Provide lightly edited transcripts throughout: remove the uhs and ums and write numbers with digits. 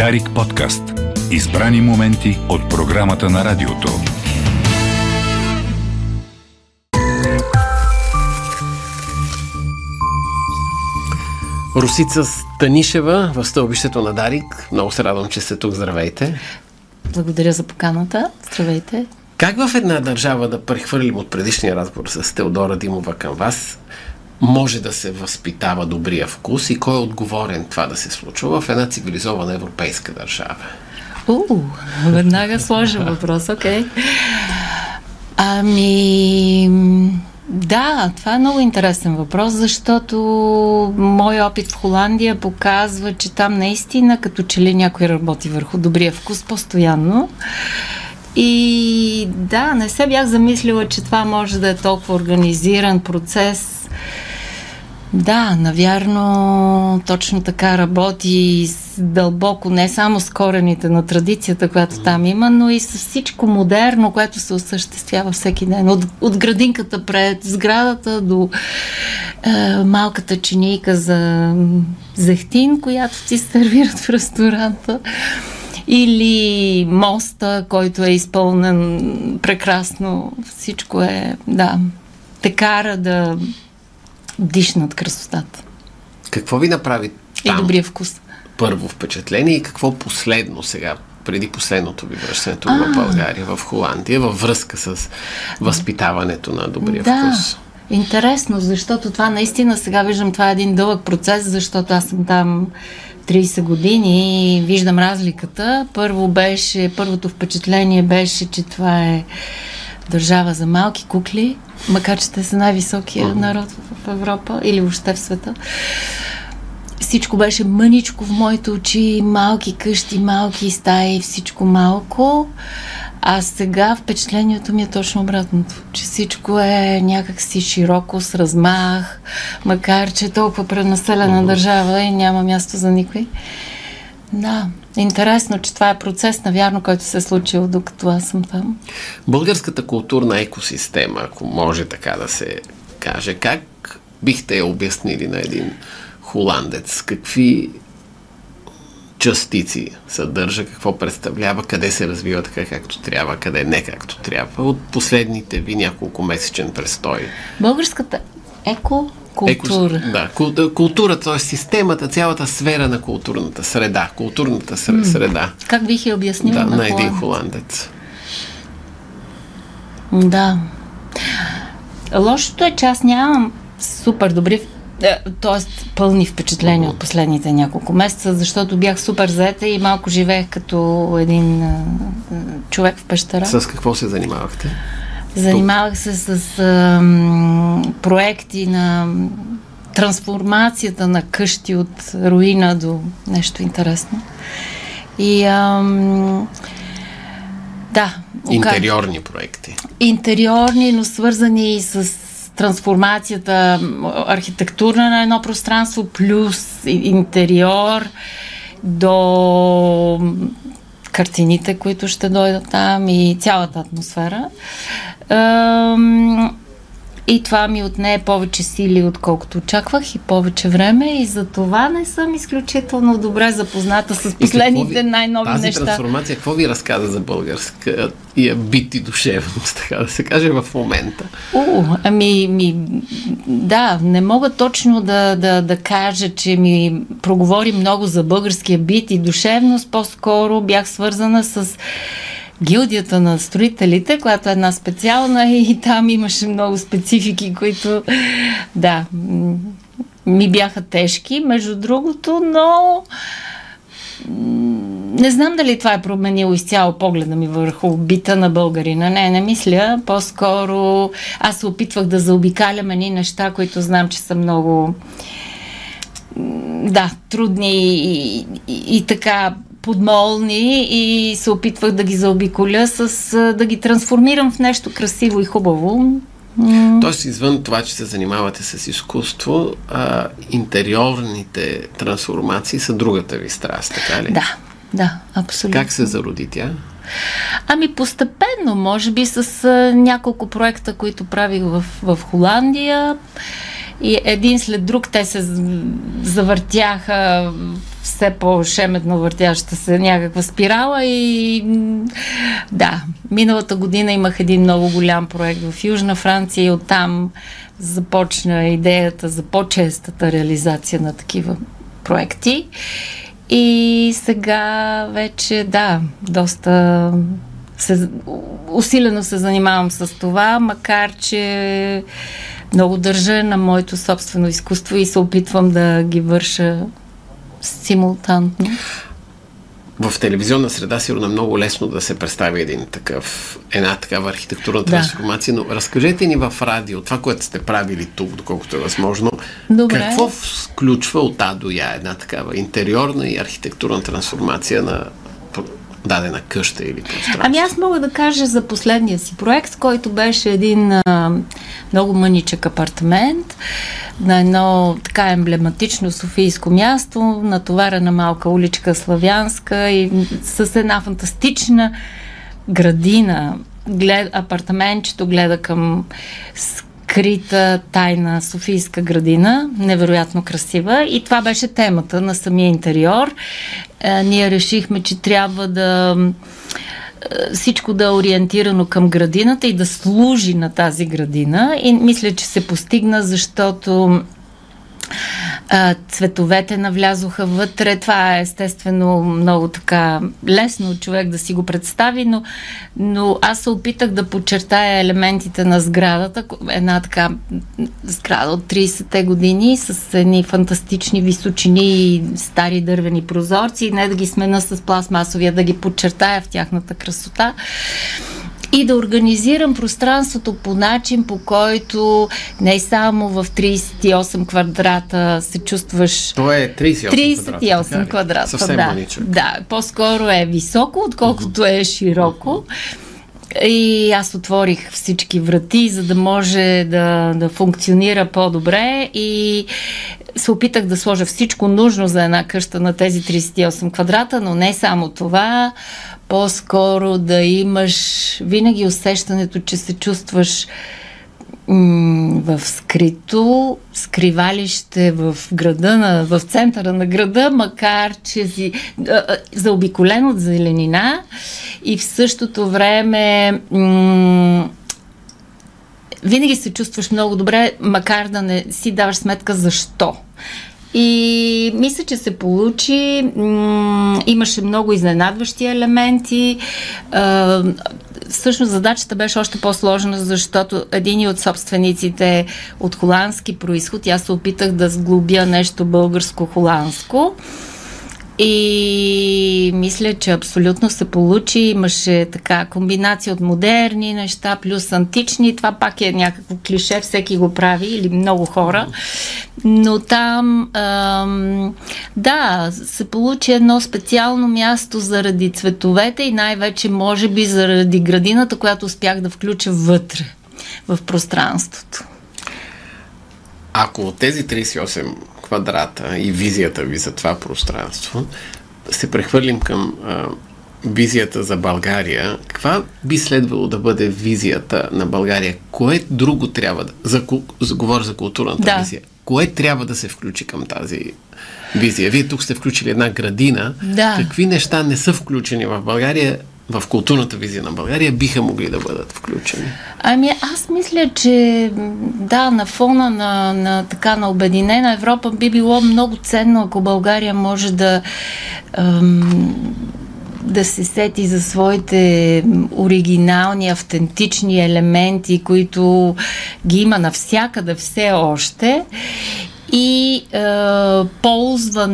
Дарик подкаст. Избрани моменти от програмата на радиото. Росица Станишева в стълбището на Дарик. Много се радвам, че сте тук. Здравейте. Благодаря за поканата. Здравейте. Как в една държава, да прехвърлим от предишния разговор с Теодора Димова към вас, може да се възпитава добрия вкус и кой е отговорен това да се случва в една цивилизована европейска държава? Веднага сложен въпрос, окей. Да, това е много интересен въпрос, защото мой опит в Холандия показва, че там наистина като че ли някой работи върху добрия вкус постоянно. И да, не се бях замислила, че това може да е толкова организиран процес. Да, навярно точно така работи дълбоко, не само с корените на традицията, която там има, но и с всичко модерно, което се осъществява всеки ден. От градинката пред сградата до малката чинийка за зехтин, която ти сервират в ресторанта. Или моста, който е изпълнен прекрасно. Всичко е, да, те кара да дишнат красотата. Какво ви направи там? И добрия вкус. Първо впечатление и какво последно сега, преди последното ви връщането в България, в Холандия, във връзка с възпитаването на добрия вкус? Да, интересно, защото това наистина сега виждам, това е един дълъг процес, защото аз съм там 30 години и виждам разликата. Първото впечатление беше, че това е държава за малки кукли, макар че те са най-високия народ в Европа или въобще в света. Всичко беше мъничко в моите очи, малки къщи, малки стаи, всичко малко. А сега впечатлението ми е точно обратното, че всичко е някакси широко, с размах, макар че е толкова пренаселена държава и няма място за никой. Да, интересно, че това е процес, навярно, който се е случил докато аз съм там. Българската културна екосистема, ако може така да се каже, как бихте я обяснили на един холандец? Какви частици съдържа, какво представлява, къде се развива така както трябва, къде не както трябва? От последните ви няколко месечен престой. Българската екокултура. Да, култура, т.е. системата, цялата сфера на културната среда. Среда. Как бих я обяснила на един холандец? Да. Лошото е, че аз нямам супер добри пълни впечатления от последните няколко месеца, защото бях супер заета и малко живеех като един човек в пещера. С какво се занимавахте? Занимавах се с проекти на трансформацията на къщи от руина до нещо интересно. И интериорни проекти. Интериорни, но свързани и с трансформацията архитектурна на едно пространство, плюс интериор, до картините, които ще дойдат там и цялата атмосфера. И това ми отне повече сили, отколкото очаквах, и повече време, и за това не съм изключително добре запозната с последните най-нови неща. Тази трансформация, какво ви разказа за българска и бит и душевност, така да се каже, в момента? Не мога точно да кажа, че ми проговори много за българския бит и душевност. По-скоро бях свързана с гилдията на строителите, която е една специална, и там имаше много специфики, които ми бяха тежки, между другото, но не знам дали това е променило изцяло погледа ми върху бита на българина. Не мисля. По-скоро аз се опитвах да заобикалям едни неща, които знам, че са много трудни и така подмолни, и се опитвах да ги заобиколя да ги трансформирам в нещо красиво и хубаво. Тоест, извън това, че се занимавате с изкуство, интериорните трансформации са другата ви страст, така ли? Да, абсолютно. Как се зароди тя? Постепенно, може би с няколко проекта, които правих в Холандия, И един след друг те се завъртяха, все по-шеметно въртяща се някаква спирала. И да, миналата година имах един много голям проект в Южна Франция и оттам започна идеята за по-честата реализация на такива проекти. И сега вече, да, доста усилено се занимавам с това, макар че много държа на моето собствено изкуство и се опитвам да ги върша симултанно. В телевизионна среда сигурно е много лесно да се представи една такава архитектурна трансформация, но разкажете ни в радио това, което сте правили тук, доколкото е възможно. Добре. Какво включва от А до Я една такава интериорна и архитектурна трансформация на дадена къща или пространство? Ами аз мога да кажа за последния си проект, който беше един много мъничък апартамент на едно така емблематично софийско място, натоварена малка уличка Славянска и с една фантастична градина. Апартаментчето гледа към скрита тайна софийска градина, невероятно красива, и това беше темата на самия интериор. Ние решихме, че трябва да всичко да е ориентирано към градината и да служи на тази градина, и мисля, че се постигна, защото цветовете навлязоха вътре. Това е естествено много така лесно човек да си го представи, но аз се опитах да подчертая елементите на сградата. Една така сграда от 30-те години с едни фантастични височини и стари дървени прозорци, и не да ги смена с пластмасовия, да ги подчертая в тяхната красота. И да организирам пространството по начин, по който не само в 38 квадрата се чувстваш... То е 38 квадрата. Съвсем маничък. Да, по-скоро е високо, отколкото е широко. И аз отворих всички врати, за да може да функционира по-добре, и се опитах да сложа всичко нужно за една къща на тези 38 квадрата, но не само това, по-скоро да имаш винаги усещането, че се чувстваш в скрито скривалище в града, в центъра на града, макар че си заобиколен от зеленина, и в същото време винаги се чувстваш много добре, макар да не си даваш сметка защо. И мисля, че се получи. Имаше много изненадващи елементи. Всъщност задачата беше още по-сложна, защото един от собствениците от холандски произход, аз се опитах да сглобя нещо българско-холандско. И мисля, че абсолютно се получи. Имаше така комбинация от модерни неща плюс антични. Това пак е някакво клише, всеки го прави, или много хора. Но там да, се получи едно специално място заради цветовете и най-вече може би заради градината, която успях да включа вътре в пространството. Ако от тези 38 квадрата и визията ви за това пространство се прехвърлим към визията за България, каква би следвало да бъде визията на България? Кое друго трябва да... Говоря за културната визия. Кое трябва да се включи към тази визия? Вие тук сте включили една градина. Да. Какви неща не са включени в България, в културната визия на България, биха могли да бъдат включени? Ами аз мисля, че да, на фона на така на обединена Европа би било много ценно, ако България може да се сети за своите оригинални, автентични елементи, които ги има навсякъде все още, и ползва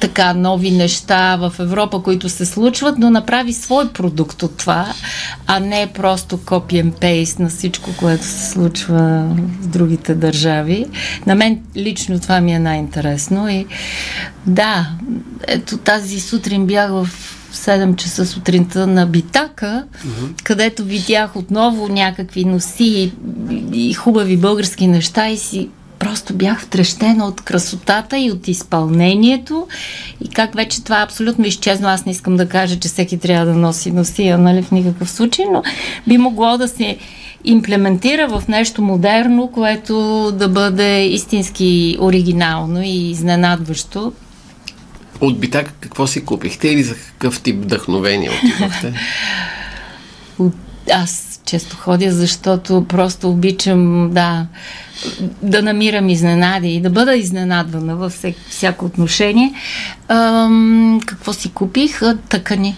така нови неща в Европа, които се случват, но направи свой продукт от това, а не просто copy and paste на всичко, което се случва в другите държави. На мен лично това ми е най-интересно. И да, ето тази сутрин бях в 7 часа сутринта на Битака, където видях отново някакви носи и хубави български неща, и си просто бях втрещена от красотата и от изпълнението, и как вече това абсолютно изчезна. Аз не искам да кажа, че всеки трябва да носи носия, нали, в никакъв случай, но би могло да се имплементира в нещо модерно, което да бъде истински оригинално и изненадващо. От битак какво си купихте или за какъв тип вдъхновение отивахте? Аз често ходя, защото просто обичам да намирам изненади и да бъда изненадвана във всяко отношение. Какво си купих? Тъкани.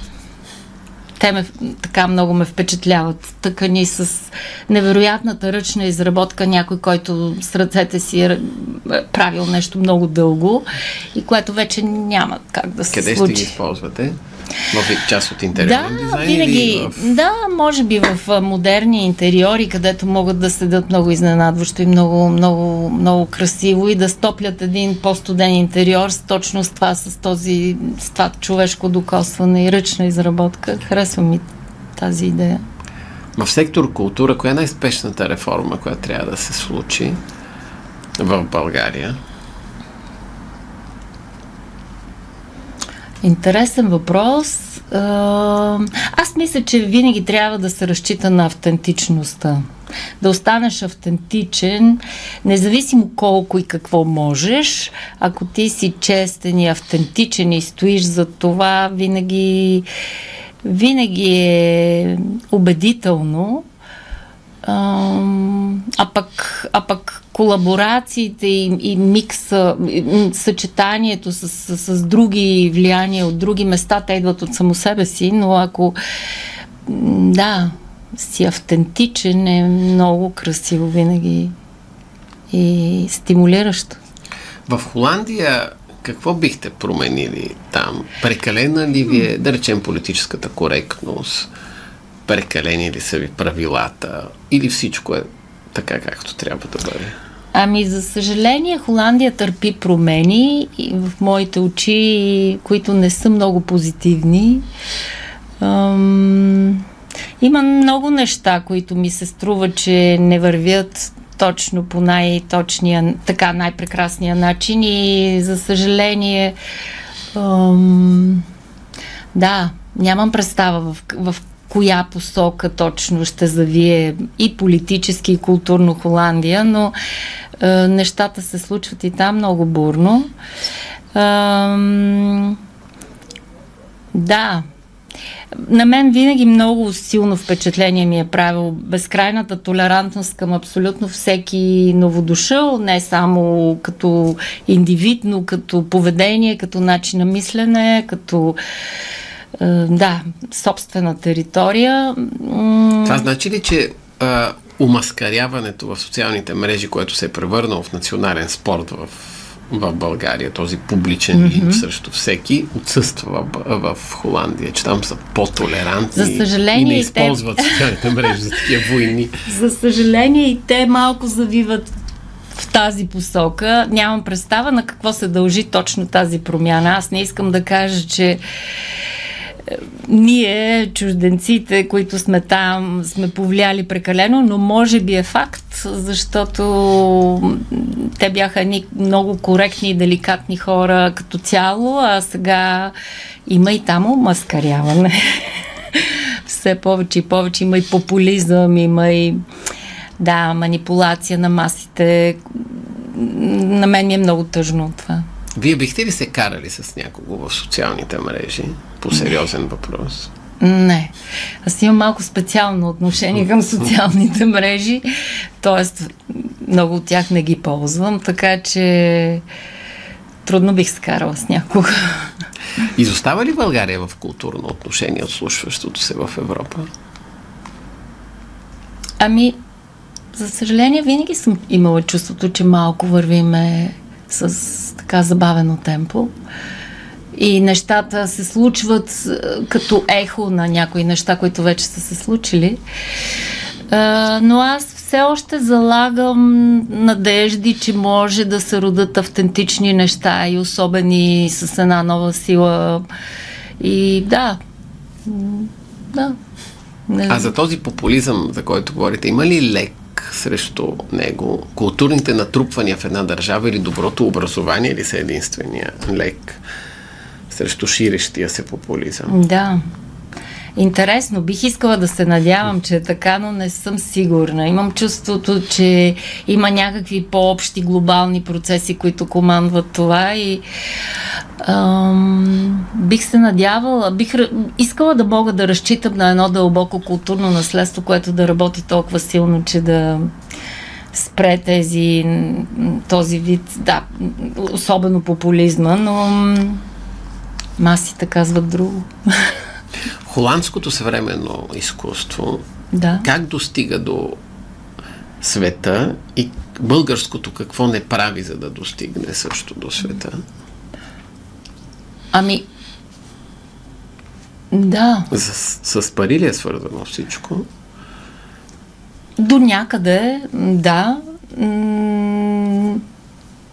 Те много ме впечатляват. Тъкани с невероятната ръчна изработка, някой, който с ръцете си е правил нещо много дълго и което вече няма как да се случи. Къде ще ги използвате? В част от интериорен дизайн? Винаги, може би в модерни интериори, където могат да седат много изненадващо и много, много, много красиво и да стоплят един по-студен интериор точно с това, с това човешко докосване и ръчна изработка. Харесва ми тази идея. В сектор култура, коя е най-спешната реформа, която трябва да се случи в България? Интересен въпрос. Аз мисля, че винаги трябва да се разчита на автентичността. Да останеш автентичен, независимо колко и какво можеш. Ако ти си честен и автентичен и стоиш за това, винаги е убедително. А пък колаборациите и микса, съчетанието с други влияния от други места, те идват от само себе си, но ако си автентичен, е много красиво винаги и стимулиращо. В Холандия какво бихте променили там? Прекалена ли ви е, да речем, политическата коректност? Прекалени ли са ви правилата? Или всичко е така, както трябва да бъде? За съжаление, Холандия търпи промени и в моите очи, които не са много позитивни. Има много неща, които ми се струва, че не вървят точно по най-точния, така най-прекрасния начин и за съжаление нямам представа в коя посока точно ще завие и политически, и културно Холандия, но нещата се случват и там много бурно. На мен винаги много силно впечатление ми е правило безкрайната толерантност към абсолютно всеки новодушъл, не само като индивид, но като поведение, като начин на мислене, като собствена територия. Това значи ли, че умаскаряването в социалните мрежи, което се е превърнало в национален спорт в България, този публичен mm-hmm. и също всеки отсъства в Холандия, че там са по-толерантни и не използват социалните мрежи за такива войни? За съжаление и те малко завиват в тази посока. Нямам представа на какво се дължи точно тази промяна. Аз не искам да кажа, че ние, чужденците, които сме там, сме повлияли прекалено, но може би е факт, защото те бяха много коректни и деликатни хора като цяло, а сега има и там омаскаряване. Все повече и повече има и популизъм, има и манипулация на масите. На мен ми е много тъжно това. Вие бихте ли се карали с някого в социалните мрежи? По сериозен въпрос. Не. Аз имам малко специално отношение към социалните мрежи, т.е. много от тях не ги ползвам, така че трудно бих се карала с някого. Изостава ли България в културно отношение от слушващото се в Европа? За съжаление, винаги съм имала чувството, че малко вървиме с така забавено темпо и нещата се случват като ехо на някои неща, които вече са се случили. Но аз все още залагам надежди, че може да се родат автентични неща и особени с една нова сила. И за този популизъм, за който говорите, има ли лек срещу него? Културните натрупвания в една държава или доброто образование ли са единствения лек срещу ширещия се популизъм? Да. Интересно, бих искала да се надявам, че е така, но не съм сигурна. Имам чувството, че има някакви по-общи глобални процеси, които командват това и бих се надявала, бих искала да мога да разчитам на едно дълбоко културно наследство, което да работи толкова силно, че да спре този вид, да, особено популизма, но масите казват друго. Холандското съвременно изкуство, да, как достига до света и българското какво не прави, за да достигне също до света? Ами, да. С пари ли е свързано всичко? До някъде, да.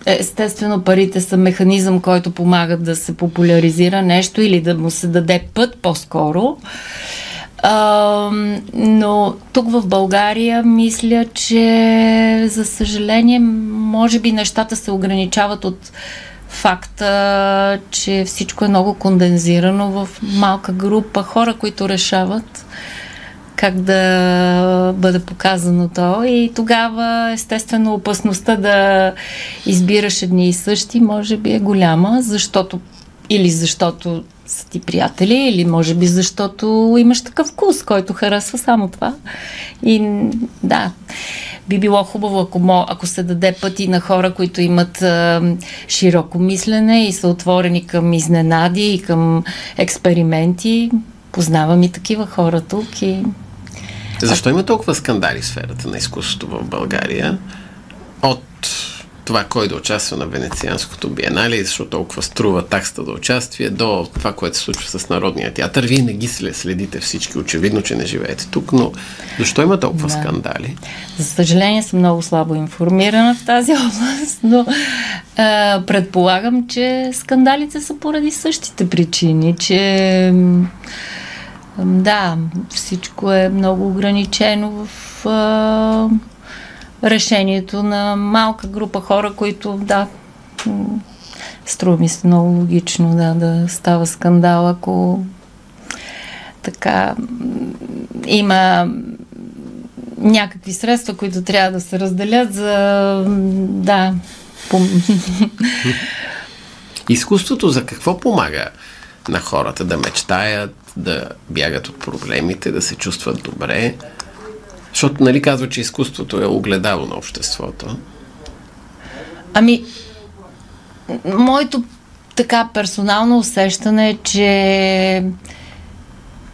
Естествено, парите са механизъм, който помага да се популяризира нещо или да му се даде път по-скоро. Но тук в България мисля, че за съжаление, може би нещата се ограничават от факта, че всичко е много кондензирано в малка група хора, които решават как да бъде показано то и тогава естествено опасността да избираш едни и същи може би е голяма, защото или защото са ти приятели, или може би защото имаш такъв вкус, който харесва само това. И да, би било хубаво, ако се даде пъти на хора, които имат широко мислене и са отворени към изненади и към експерименти. Познавам и такива хора тук и... Защо има толкова скандали в сферата на изкуството в България? От това, кой да участва на Венецианското биенале, защото толкова струва таксата за участие, до това, което се случва с Народния театър. Вие не ги следите всички, очевидно, че не живеете тук, но защо има толкова скандали? За съжаление съм много слабо информирана в тази област, но предполагам, че скандалите са поради същите причини, че... Да, всичко е много ограничено в решението на малка група хора, които, да, струва ми се много логично да става скандал, ако така има някакви средства, които трябва да се разделят за... Да. Изкуството за какво помага на хората? Да мечтаят, да бягат от проблемите, да се чувстват добре. Защото, нали, казва, че изкуството е огледало на обществото. Ами, моето така персонално усещане е, че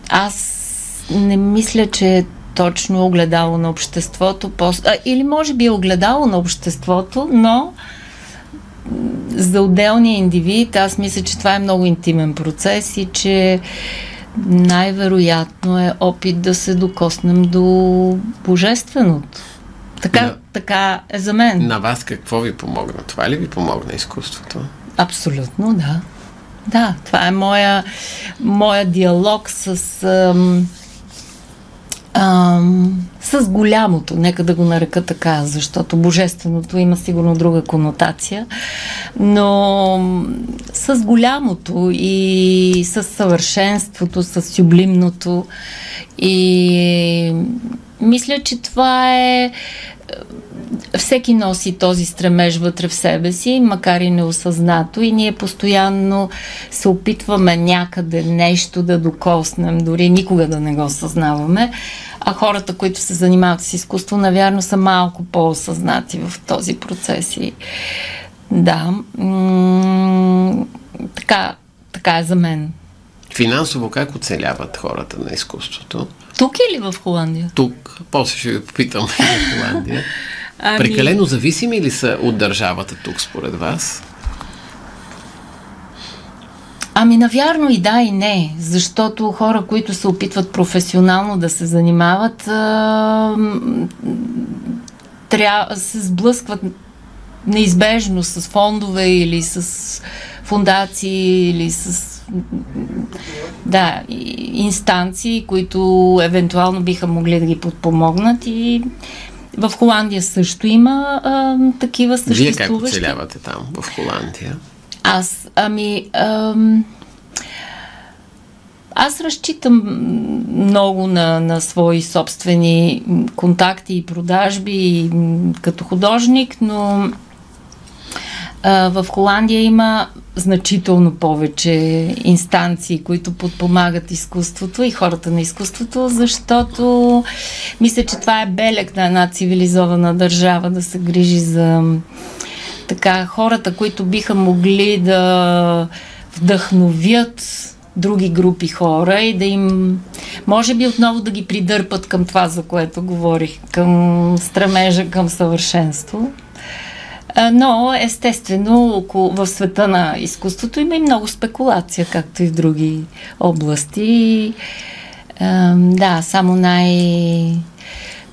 аз не мисля, че е точно огледало на обществото. Или може би е огледало на обществото, но за отделния индивид аз мисля, че това е много интимен процес и че най-вероятно е опит да се докоснем до божественото. Така е за мен. На вас какво ви помогна? Това ли ви помогна изкуството? Абсолютно, да. Да, това е моя диалог с голямото, нека да го нарека така, защото божественото има сигурно друга конотация, но с голямото и с съвършенството, с сюблимното, и мисля, че това е... Всеки носи този стремеж вътре в себе си, макар и неосъзнато, и ние постоянно се опитваме някъде нещо да докоснем, дори никога да не го осъзнаваме, а хората, които се занимават с изкуство, навярно са малко по-осъзнати в този процес. И да, така е за мен. Финансово как оцеляват хората на изкуството? Тук или в Холандия? Тук. После ще ви попитам в Холандия. Прекалено зависими ли са от държавата тук, според вас? Ами, навярно и да, и не. Защото хора, които се опитват професионално да се занимават, се сблъскват неизбежно с фондове или с фондации или с инстанции, които евентуално биха могли да ги подпомогнат, и в Холандия също има такива съществуващи. Вие как оцелявате там, в Холандия? Аз, Аз разчитам много на свои собствени контакти и продажби като художник, но в Холандия има значително повече инстанции, които подпомагат изкуството и хората на изкуството, защото мисля, че това е белег на една цивилизована държава, да се грижи за така хората, които биха могли да вдъхновят други групи хора и да им, може би отново да ги придърпат към това, за което говорих, към стремежа, към съвършенство. Но, естествено, в света на изкуството има и много спекулация, както и в други области. Да, само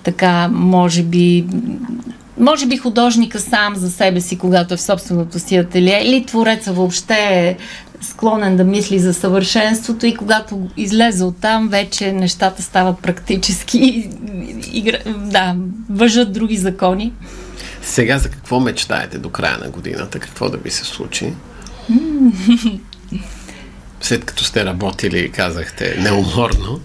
така, може би художника сам за себе си, когато е в собственото си ателие, или твореца въобще е склонен да мисли за съвършенството и когато излезе оттам, вече нещата стават практически и да, въжат други закони. Сега за какво мечтаете до края на годината? Какво да ви се случи? След като сте работили, казахте, неуморно.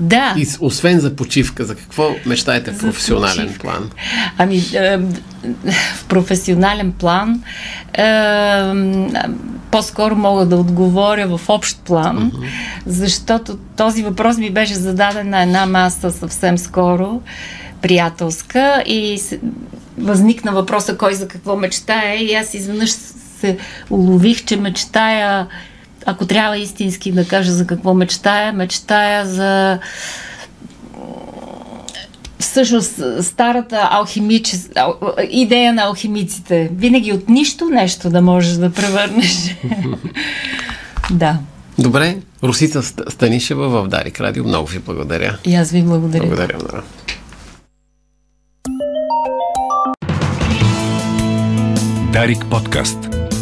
Да. И освен за почивка, за какво мечтаете в професионален план? Ами, в професионален план по-скоро мога да отговоря в общ план, защото този въпрос ми беше зададен на една маса съвсем скоро, приятелска, и възникна въпроса кой за какво мечтая и аз изведнъж се улових, че мечтая, ако трябва истински да кажа за какво мечтая за всъщност старата идея на алхимиците. Винаги от нищо нещо да можеш да превърнеш. Да. Добре, Росица Станишева в Дарик Радио. Много ви благодаря. И аз ви благодаря. Благодаря много. Дарик подкаст.